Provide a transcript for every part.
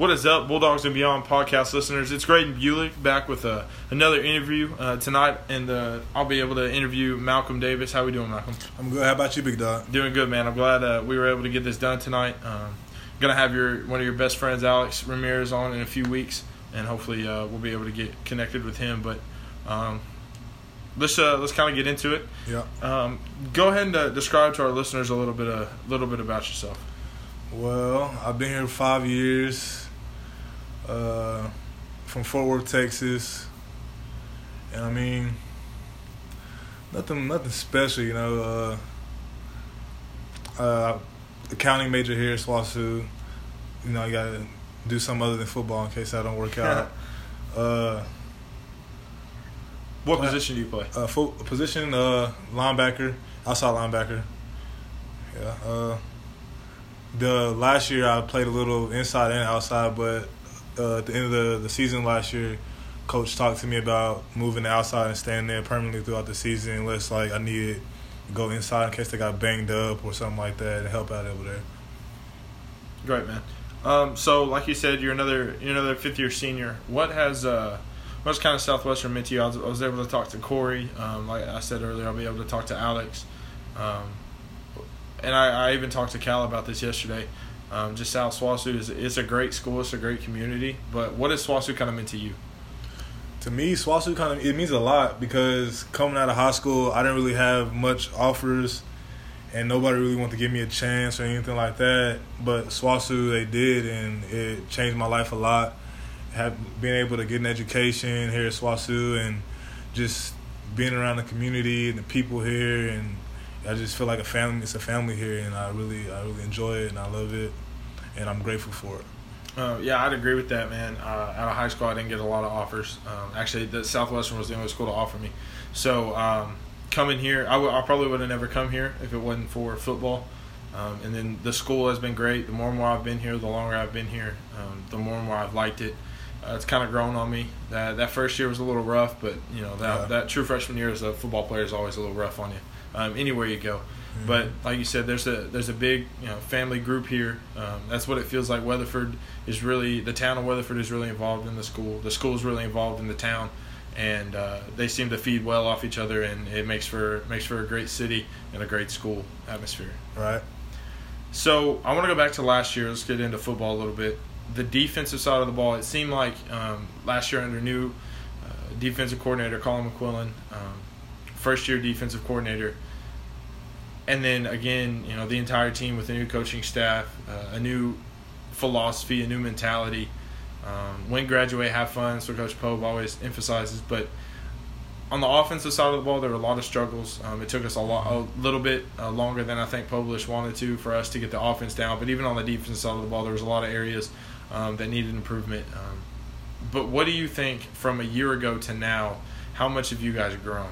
What is up, Bulldogs and Beyond podcast listeners? It's Graydon Buehlich back with another interview tonight, and I'll be able to interview Malcolm Davis. How we doing, Malcolm? I'm good. How about you, big dog? Doing good, man. I'm glad we were able to get this done tonight. Gonna have one of your best friends, Alex Ramirez, on in a few weeks, and hopefully we'll be able to get connected with him. But let's kind of get into it. Yeah. Go ahead and describe to our listeners a little bit about yourself. Well, I've been here 5 years, from Fort Worth, Texas, and I mean, nothing special, you know. Accounting major here at SWOSU, you know, I gotta do something other than football in case I don't work out. What position do you play? Linebacker, outside linebacker. Yeah. The last year I played a little inside and outside, but at the end of the season last year, coach talked to me about moving outside and staying there permanently throughout the season unless I needed to go inside in case they got banged up or something like that and help out over there. Great, man. So like you said, you're another fifth year senior. What has what's kind of Southwestern meant to you? I was able to talk to Corey. Like I said earlier, I'll be able to talk to Alex. And I even talked to Cal about this yesterday. Just how SWOSU it's a great school, it's a great community. But what does SWOSU kind of mean to you? To me, SWOSU it means a lot because coming out of high school, I didn't really have much offers, and nobody really wanted to give me a chance or anything like that. But SWOSU, they did, and it changed my life a lot. Being able to get an education here at SWOSU and just being around the community and the people here, and I just feel like a family. It's a family here, and I really enjoy it, and I love it, and I'm grateful for it. Yeah, I'd agree with that, man. Out of high school, I didn't get a lot of offers. Actually, the Southwestern was the only school to offer me. So coming here, I probably would have never come here if it wasn't for football. And then the school has been great. The more and more I've been here, the longer I've been here, the more and more I've liked it. It's kind of grown on me. That first year was a little rough, but you know that true freshman year as a football player is always a little rough on you. Anywhere you go, mm-hmm. But like you said, there's a big family group here. That's what it feels like. The town of Weatherford is really involved in the school. The school is really involved in the town, and they seem to feed well off each other, and it makes for a great city and a great school atmosphere. Right. So I want to go back to last year. Let's get into football a little bit. The defensive side of the ball. It seemed like last year under new defensive coordinator Colin McQuillan. First-year defensive coordinator, and then again, the entire team with a new coaching staff, a new philosophy, a new mentality. When graduate, have fun. So Coach Pope always emphasizes. But on the offensive side of the ball, there were a lot of struggles. It took us a little bit longer than I think Poblish wanted to for us to get the offense down. But even on the defensive side of the ball, there was a lot of areas that needed improvement. But what do you think from a year ago to now? How much have you guys grown?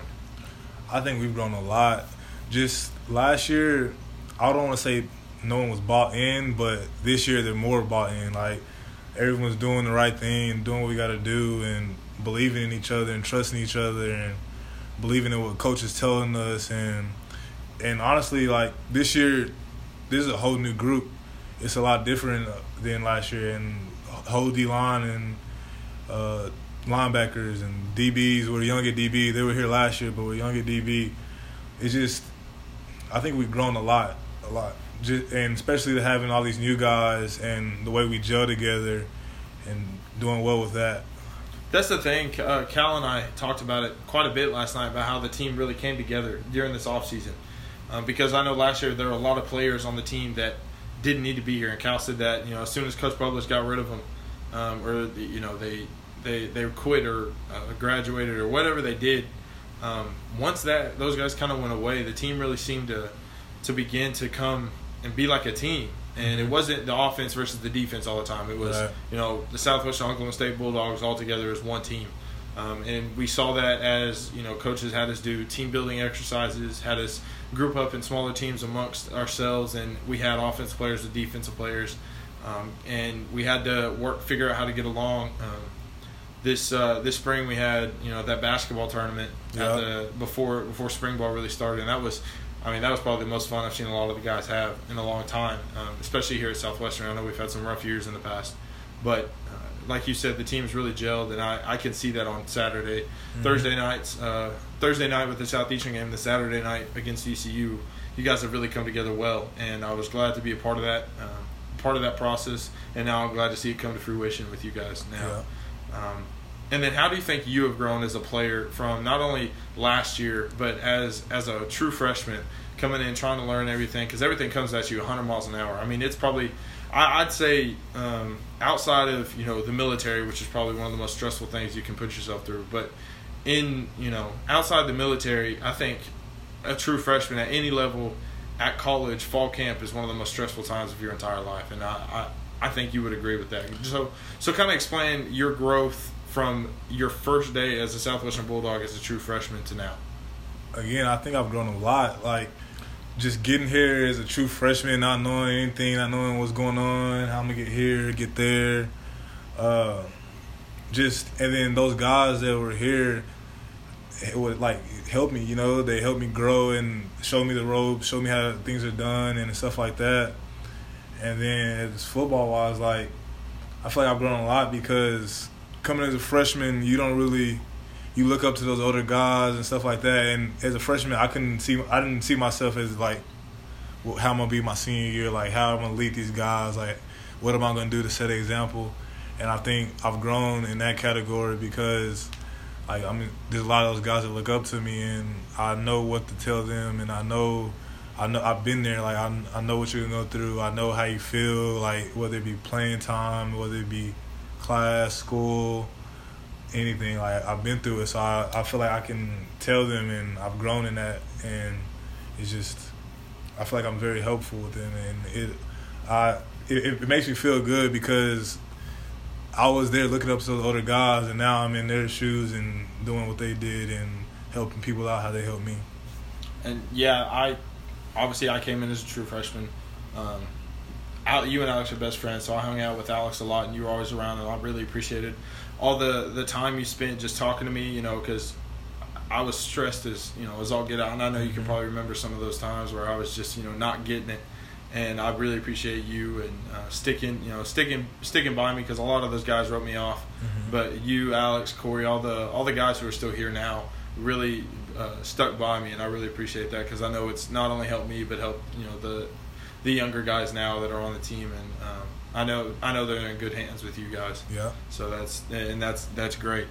I think we've grown a lot. Just last year, I don't want to say no one was bought in, but this year they're more bought in. Like, everyone's doing the right thing, doing what we got to do, and believing in each other and trusting each other and believing in what coach is telling us. And honestly, like, this year, this is a whole new group. It's a lot different than last year. And whole D-line and linebackers and DBs. We're young at DB. They were here last year, but we're young at DB. It's just, I think we've grown a lot. And especially having all these new guys and the way we gel together and doing well with that. That's the thing. Cal and I talked about it quite a bit last night about how the team really came together during this offseason. Because I know last year there were a lot of players on the team that didn't need to be here. And Cal said that, as soon as Coach Poblish got rid of them, they quit or graduated or whatever they did. Once those guys kind of went away, the team really seemed to begin to come and be like a team. And it wasn't the offense versus the defense all the time. It was the Southwestern Oklahoma State Bulldogs all together as one team. And we saw that as coaches had us do team building exercises, had us group up in smaller teams amongst ourselves, and we had offensive players with defensive players, and we had to figure out how to get along. This spring we had that basketball tournament before spring ball really started, and that was probably the most fun I've seen a lot of the guys have in a long time, especially here at Southwestern. I know we've had some rough years in the past, But like you said, the team's really gelled, and I can see that on Saturday. Mm-hmm. Thursday night with the Southeastern game, the Saturday night against ECU, you guys have really come together well, and I was glad to be a part of that process, and now I'm glad to see it come to fruition with you guys now. Yeah. And then how do you think you have grown as a player from not only last year, but as a true freshman coming in, trying to learn everything, because everything comes at you 100 miles an hour. I mean, it's probably – I'd say outside of, you know, the military, which is probably one of the most stressful things you can put yourself through, but in, you know, outside the military, I think a true freshman at any level at college, fall camp is one of the most stressful times of your entire life, and I think you would agree with that. So kind of explain your growth from your first day as a Southwestern Bulldog as a true freshman to now. Again, I think I've grown a lot. Like, just getting here as a true freshman, not knowing anything, not knowing what's going on, how I'm going to get here, get there. And then those guys that were here, it would, like, help me, you know. They helped me grow and showed me the ropes, showed me how things are done and stuff like that. And then as football-wise, like, I feel like I've grown a lot because coming as a freshman, you don't really – you look up to those older guys and stuff like that. And as a freshman, I didn't see myself as, like, how I'm going to be my senior year, like, how I'm going to lead these guys, like, what am I going to do to set an example? And I think I've grown in that category because, like, I mean, there's a lot of those guys that look up to me, and I know what to tell them, and I know I've been there. Like, I know what you're going to go through. I know how you feel, like, whether it be playing time, whether it be class, school, anything. Like, I've been through it, so I feel like I can tell them, and I've grown in that, and it's just, I feel like I'm very helpful with them, and it makes me feel good because I was there looking up to those older guys, and now I'm in their shoes and doing what they did and helping people out how they helped me. And yeah, I came in as a true freshman. You and Alex are best friends, so I hung out with Alex a lot, and you were always around, and I really appreciated all the time you spent just talking to me, you know, because I was stressed as, you know, as all get out. And I know you can probably remember some of those times where I was just, you know, not getting it. And I really appreciate you and sticking by me, because a lot of those guys wrote me off. Mm-hmm. But you, Alex, Corey, all the guys who are still here now really stuck by me, and I really appreciate that, because I know it's not only helped me but helped, you know, the younger guys now that are on the team, and I know they're in good hands with you guys. Yeah. So that's great.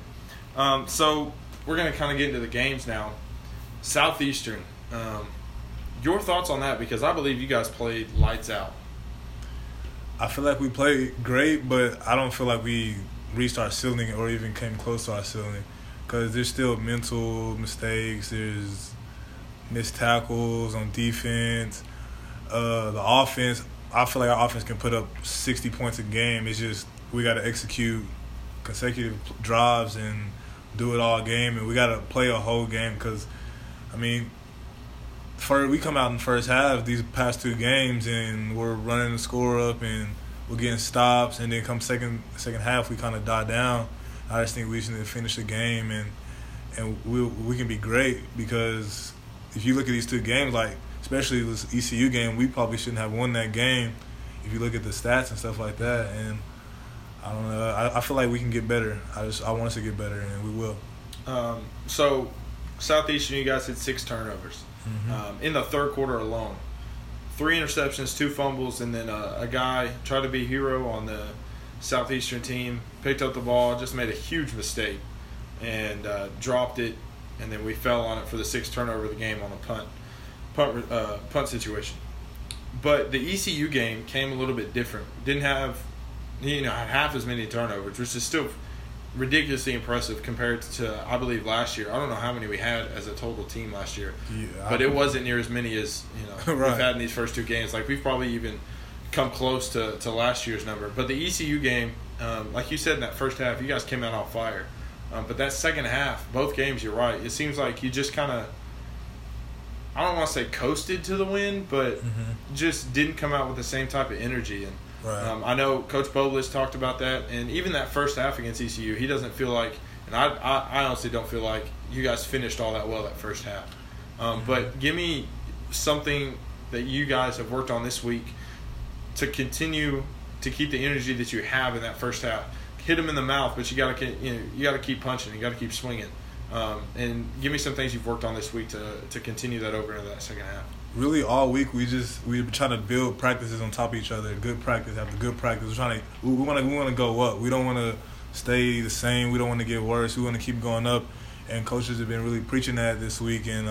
So we're gonna kind of get into the games now. Southeastern, your thoughts on that, because I believe you guys played lights out. I feel like we played great, but I don't feel like we reached our ceiling or even came close to our ceiling, because there's still mental mistakes, there's missed tackles on defense. The offense, I feel like our offense can put up 60 points a game. It's just we got to execute consecutive drives and do it all game, and we got to play a whole game, because, I mean, we come out in the first half these past two games and we're running the score up and we're getting stops, and then come second half we kind of die down. I just think we just need to finish the game, and we can be great, because if you look at these two games, like, especially this ECU game, we probably shouldn't have won that game if you look at the stats and stuff like that. And I don't know. I feel like we can get better. I want us to get better, and we will. So Southeastern, you guys had 6 turnovers. Mm-hmm. In the third quarter alone. 3 interceptions, 2 fumbles, and then a guy tried to be a hero on the Southeastern team, picked up the ball, just made a huge mistake, and dropped it, and then we fell on it for the 6th turnover of the game on the punt situation. But the ECU game came a little bit different. Didn't have, you know, half as many turnovers, which is still ridiculously impressive compared to, I believe, last year. I don't know how many we had as a total team last year, but it wasn't near as many as, you know, right, we've had in these first two games. Like, we've probably even come close to last year's number. But the ECU game, like you said, in that first half, you guys came out on fire. But that second half, both games, you're right, it seems like you just kind of, I don't want to say coasted to the win, but just didn't come out with the same type of energy. And I know Coach Poblish talked about that, and even that first half against ECU, he doesn't feel like, and I honestly don't feel like you guys finished all that well that first half. But give me something that you guys have worked on this week to continue to keep the energy that you have in that first half. Hit them in the mouth, but you got to keep punching. You got to keep swinging. And give me some things you've worked on this week to continue that over into that second half. Really, all week we've been trying to build practices on top of each other. Good practice after good practice. We're trying to we want to go up. We don't want to stay the same. We don't want to get worse. We want to keep going up. And coaches have been really preaching that this week. And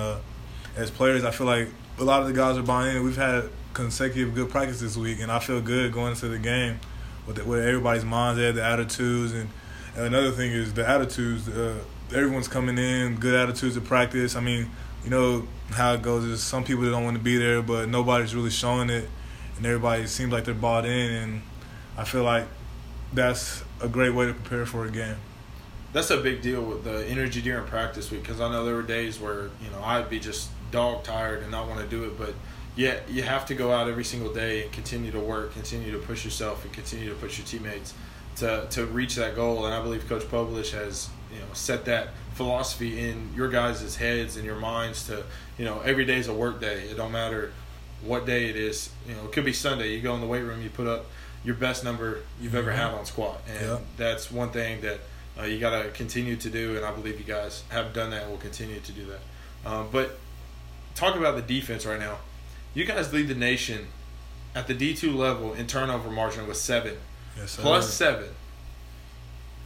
as players, I feel like a lot of the guys are buying in. We've had consecutive good practice this week, and I feel good going into the game with everybody's minds at, the attitudes. And another thing is the attitudes. Everyone's coming in, good attitudes to practice. I mean, you know how it goes. There's some people that don't want to be there, but nobody's really showing it, and everybody seems like they're bought in. And I feel like that's a great way to prepare for a game. That's a big deal with the energy during practice week, because I know there were days where, you know, I'd be just dog tired and not want to do it, but yeah, you have to go out every single day and continue to work, continue to push yourself, and continue to push your teammates to reach that goal. And I believe Coach Poblish has, you know, set that philosophy in your guys' heads and your minds to, you know, every day is a work day. It don't matter what day it is. You know, it could be Sunday. You go in the weight room, you put up your best number you've ever had on squat, and that's one thing that you got to continue to do, and I believe you guys have done that and will continue to do that. But talk about the defense right now. You guys lead the nation at the D2 level in turnover margin with 7. Yes, sir. +7.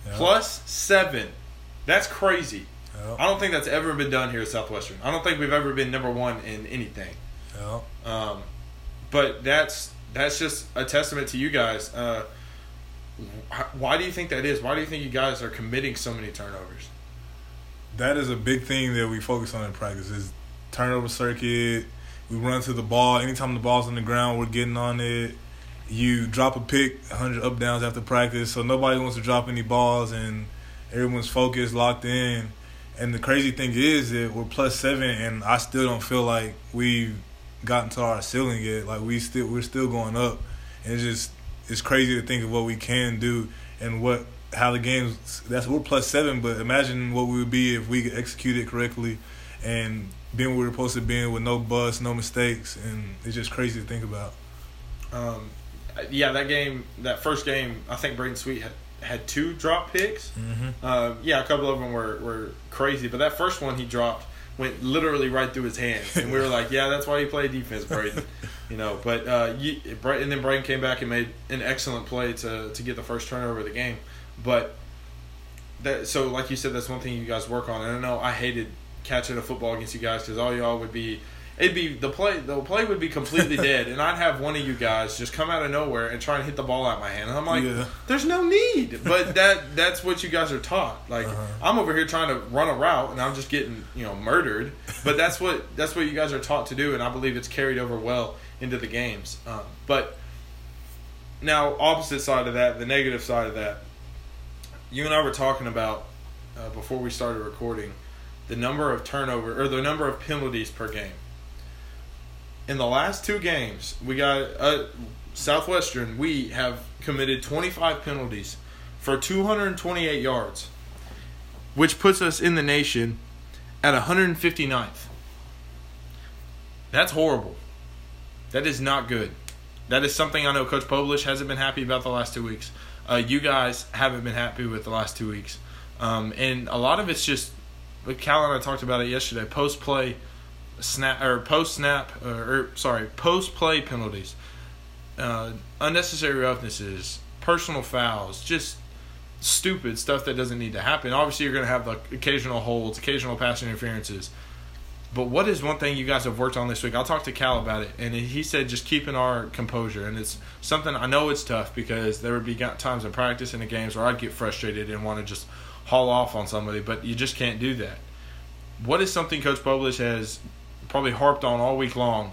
Yep. +7. That's crazy. Yep. I don't think that's ever been done here at Southwestern. I don't think we've ever been number one in anything. Yep. But that's just a testament to you guys. Why do you think that is? Why do you think you guys are committing so many turnovers? That is a big thing that we focus on in practice is turnover circuit. We run to the ball. Anytime the ball's on the ground, we're getting on it. You drop a pick, 100 up-downs after practice, so nobody wants to drop any balls, and everyone's focused, locked in. And the crazy thing is that we're +7, and I still don't feel like we've gotten to our ceiling yet. Like, we're still going up. And it's crazy to think of what we can do and how the game's – we're +7, but imagine what we would be if we executed correctly and – being where we're supposed to be with no busts, no mistakes, and it's just crazy to think about. That first game, I think Braden Sweet had 2 drop picks. Mm-hmm. A couple of them were crazy, but that first one he dropped went literally right through his hands, and we were like, yeah, that's why you play defense, Braden. You know, but and then Braden came back and made an excellent play to get the first turnover of the game. But so like you said, that's one thing you guys work on, and I know I hated catching a football against you guys because all y'all would be the play would be completely dead, and I'd have one of you guys just come out of nowhere and try and hit the ball out of my hand, and I'm like, There's no need, but that's what you guys are taught. Like, I'm over here trying to run a route and I'm just getting, you know, murdered, but that's what you guys are taught to do, and I believe it's carried over well into the games. But now, opposite side of that, the negative side of that, you and I were talking about before we started recording the number of turnover, or the number of penalties per game. In the last 2 games, we got Southwestern. We have committed 25 penalties for 228 yards, which puts us in the nation at 159th. That's horrible. That is not good. That is something I know Coach Poblish hasn't been happy about the last 2 weeks. You guys haven't been happy with the last 2 weeks, and a lot of it's just. But Cal and I talked about it yesterday. Post-play penalties, unnecessary roughnesses, personal fouls, just stupid stuff that doesn't need to happen. Obviously, you're going to have the occasional holds, occasional pass interferences. But what is one thing you guys have worked on this week? I'll talk to Cal about it, and he said just keeping our composure. And it's something, I know it's tough, because there would be times in practice and in games where I'd get frustrated and want to just haul off on somebody, but you just can't do that. What is something Coach Poblish has probably harped on all week long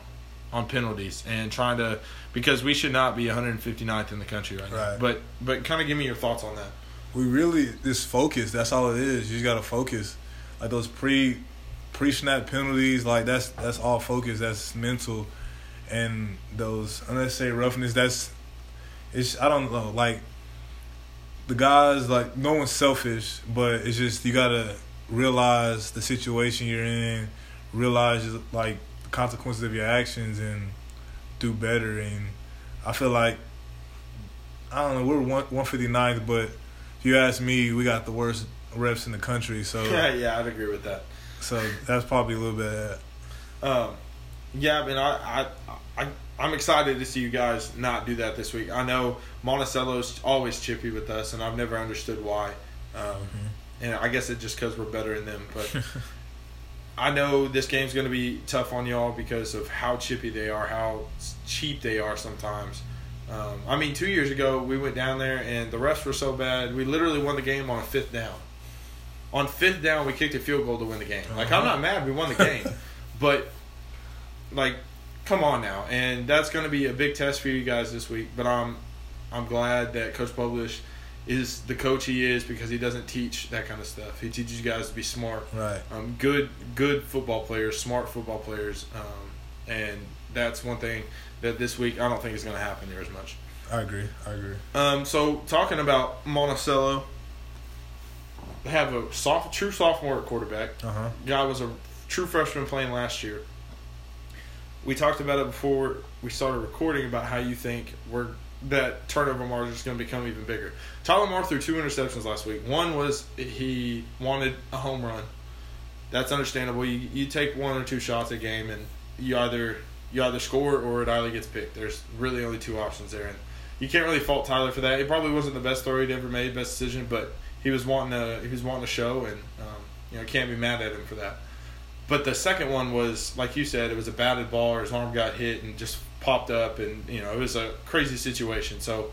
on penalties and trying to, because we should not be 159th in the country right now. But kind of give me your thoughts on that. We really just focus. That's all it is. You just got to focus. Like those pre-snap penalties, like that's all focus. That's mental, and those unnecessary roughness. I don't know, like. The guys, like, no one's selfish, but it's just you got to realize the situation you're in, realize, like, the consequences of your actions, and do better. And I feel like I don't know, we were 159th, but if you ask me, we got the worst refs in the country. So yeah, I'd agree with that. So that's probably a little bit bad. Yeah, I mean, I'm excited to see you guys not do that this week. I know Monticello's always chippy with us, and I've never understood why. And I guess it's just because we're better than them. But I know this game's going to be tough on y'all because of how chippy they are, how cheap they are sometimes. I mean, 2 years ago, we went down there, and the refs were so bad, we literally won the game on a fifth down. On fifth down, we kicked a field goal to win the game. Like, I'm not mad we won the game. But, like, come on now. And that's going to be a big test for you guys this week. But I'm glad that Coach Poblish is the coach he is, because he doesn't teach that kind of stuff. He teaches you guys to be smart. Right. Good football players, smart football players. And that's one thing that this week I don't think is going to happen near as much. I agree. So, talking about Monticello, they have a true sophomore at quarterback. Guy was a true freshman playing last year. We talked about it before we started recording about how you think that turnover margin is going to become even bigger. Tyler Moore threw two interceptions last week. One was he wanted a home run. That's understandable. You take one or two shots a game, and you either score or it either gets picked. There's really only two options there, and you can't really fault Tyler for that. It probably wasn't the best throw he'd ever made, best decision, but he was wanting a show, and can't be mad at him for that. But the second one was, like you said, it was a batted ball, or his arm got hit and just popped up, and, it was a crazy situation. So,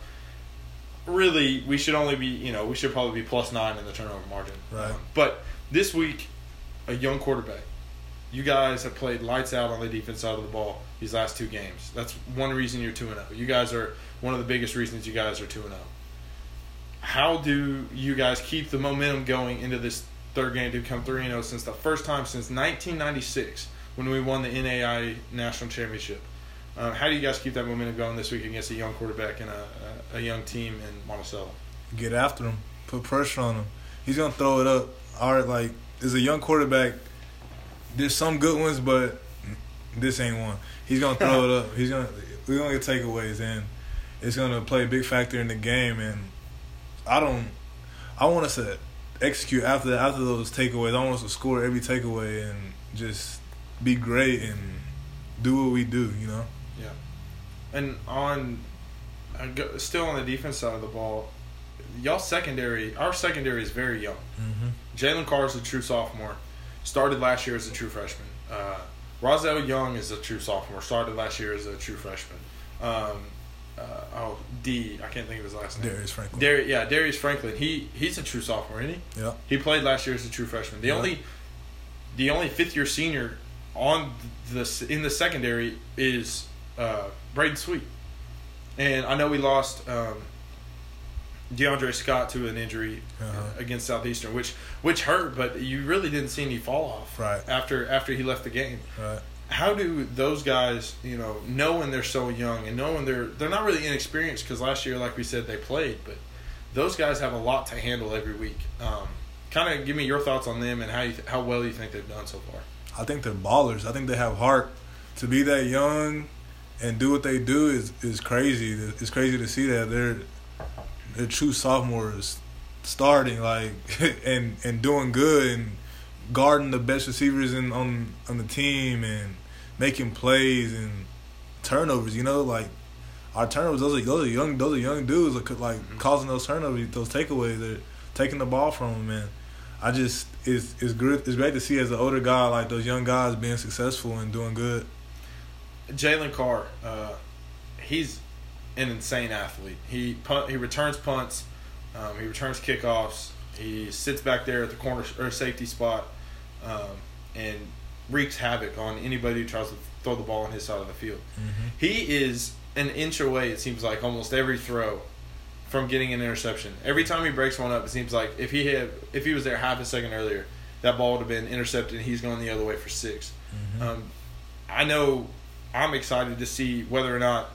really, we should only be, we should probably be +9 in the turnover margin. Right. But this week, a young quarterback. You guys have played lights out on the defense side of the ball these last two games. That's one reason you're 2-0. You guys are one of the biggest reasons you guys are 2-0. How do you guys keep the momentum going into this third game to become 3-0 since the first time since 1996 when we won the NAI National Championship? How do you guys keep that momentum going this week against a young quarterback and a young team in Monticello? Get after him. Put pressure on him. He's going to throw it up. All right, like, as a young quarterback, there's some good ones, but this ain't one. He's going to throw it up. We're going to get takeaways, and it's going to play a big factor in the game. And I want us to execute after those takeaways. I want us to score every takeaway and just be great and do what we do, Yeah. And still on the defense side of the ball, our secondary is very young. Jalen Carr is a true sophomore. Started last year as a true freshman. Rozelle Young is a true sophomore. Started last year as a true freshman. I can't think of his last name. Darius Franklin. Darius Franklin. He's a true sophomore, isn't he? Yeah. He played last year as a true freshman. The only fifth-year senior in the secondary is Braden Sweet. And I know we lost DeAndre Scott to an injury against Southeastern, which hurt, but you really didn't see any fall off after he left the game. Right. How do those guys, knowing they're so young and knowing they're not really inexperienced, because last year, like we said, they played, but those guys have a lot to handle every week. Kind of give me your thoughts on them and how well you think they've done so far. I think they're ballers. I think they have heart. To be that young and do what they do is crazy. It's crazy to see that they're true sophomores starting and doing good and guarding the best receivers on the team and making plays and turnovers. Our turnovers, those are young dudes causing those turnovers, those takeaways. They're taking the ball from them, and it's great to see as an older guy those young guys being successful and doing good. Jalen Carr, he's an insane athlete. He returns punts, he returns kickoffs. He sits back there at the corner or safety spot, and wreaks havoc on anybody who tries to throw the ball on his side of the field. He is an inch away, it seems like, almost every throw from getting an interception. Every time he breaks one up, it seems like if he was there half a second earlier, that ball would have been intercepted and he's going the other way for six. I know I'm excited to see whether or not,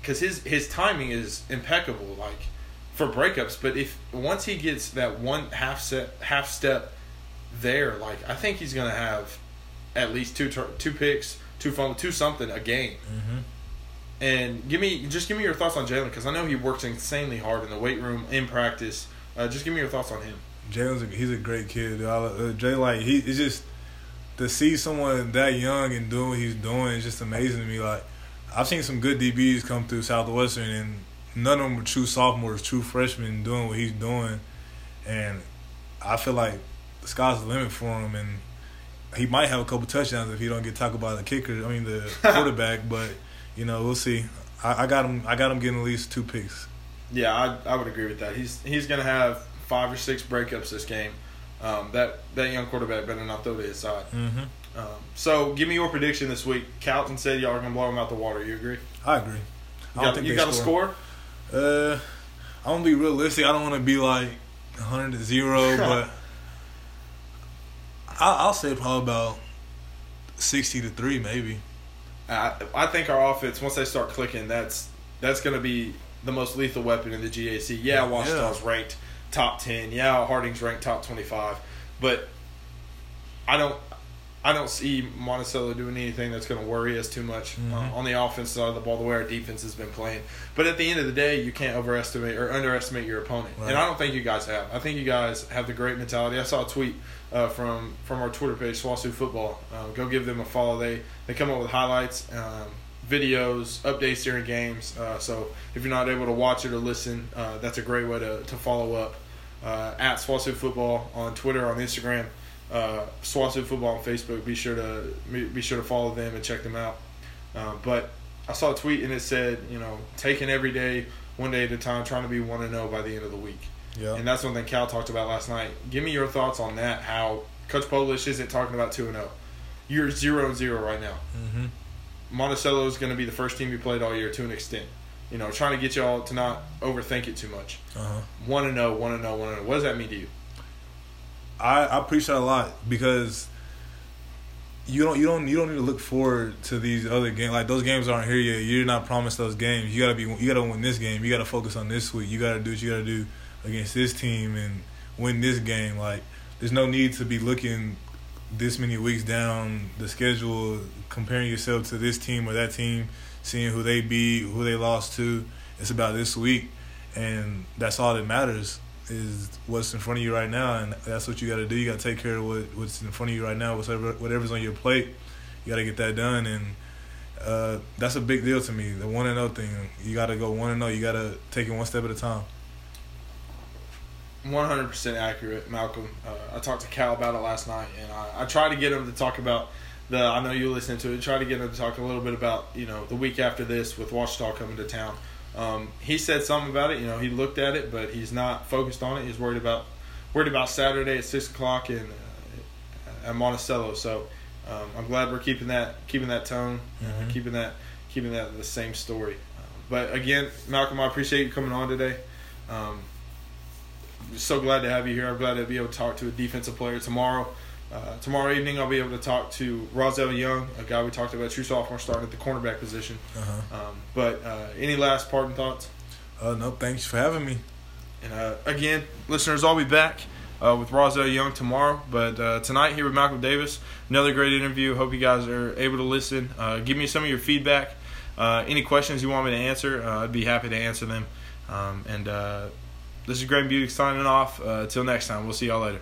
because his timing is impeccable, for breakups, but once he gets that one half step there, I think he's gonna have at least two picks, two fumbles, two something a game. And give me your thoughts on Jalen, because I know he works insanely hard in the weight room, in practice. Just give me your thoughts on him. He's a great kid. It's just to see someone that young and doing what he's doing is just amazing to me. Like, I've seen some good DBs come through Southwestern, and none of them were true sophomores, true freshmen doing what he's doing. And I feel like the sky's the limit for him, and he might have a couple touchdowns if he don't get tackled by the quarterback, but you know, we'll see. I got him getting at least 2 picks. Yeah, I would agree with that. He's going to have 5 or 6 breakups this game. That young quarterback better not throw to his side. Mm-hmm. So, give me your prediction this week. Calton said y'all are going to blow him out the water. You agree? I agree. You got a score? I want to be realistic. I don't want to be like 100-0, but I'll say probably about 60-3 maybe. I think our offense, once they start clicking, that's going to be the most lethal weapon in the GAC. Yeah, Washington's ranked top 10. Yeah, Harding's ranked top 25. But I don't see Monticello doing anything that's going to worry us too much on the offense side of the ball, the way our defense has been playing. But at the end of the day, you can't overestimate or underestimate your opponent. Right. And I don't think you guys have. I think you guys have the great mentality. I saw a tweet from our Twitter page, SWOSU Football. Go give them a follow. They come up with highlights, videos, updates during games. So if you're not able to watch it or listen, that's a great way to follow up. At SWOSU Football on Twitter, on Instagram. SWOSU Football on Facebook. Be sure to follow them and check them out. But I saw a tweet and it said, taking every day, one day at a time, trying to be 1-0 by the end of the week. Yeah. And that's one thing Cal talked about last night. Give me your thoughts on that. How Coach Poblish isn't talking about 2-0. You're 0-0 right now. Mm-hmm. Monticello is going to be the first team you played all year to an extent. Trying to get y'all to not overthink it too much. 1-0. What does that mean to you? I appreciate that a lot, because you don't need to look forward to these other games. Like, those games aren't here yet. You're not promised those games. You gotta win this game. You gotta focus on this week. You gotta do what you gotta do against this team and win this game. Like, there's no need to be looking this many weeks down the schedule, comparing yourself to this team or that team, seeing who they beat, who they lost to. It's about this week, and that's all that matters. Is what's in front of you right now, and that's what you got to do. You got to take care of what's in front of you right now, whatever's on your plate. You got to get that done, and that's a big deal to me, the 1-0 thing. You got to go 1-0. You got to take it one step at a time. 100% accurate, Malcolm. I talked to Cal about it last night, and I tried to get him to talk about the – I know you listened to it. Tried to get him to talk a little bit about, the week after this with Washington coming to town. He said something about it. He looked at it, but he's not focused on it. He's worried about Saturday at 6:00 and at Monticello. So I'm glad we're keeping that tone, mm-hmm. keeping that the same story. But again, Malcolm, I appreciate you coming on today. So glad to have you here. I'm glad to be able to talk to a defensive player tomorrow. Tomorrow evening, I'll be able to talk to Rozelle Young, a guy we talked about, true sophomore, starting at the cornerback position. But any last parting thoughts? No, thanks for having me. And again, listeners, I'll be back with Rozelle Young tomorrow. But tonight here with Malcolm Davis, another great interview. Hope you guys are able to listen. Give me some of your feedback. Any questions you want me to answer, I'd be happy to answer them. This is Greg Budix signing off. Till next time, we'll see y'all later.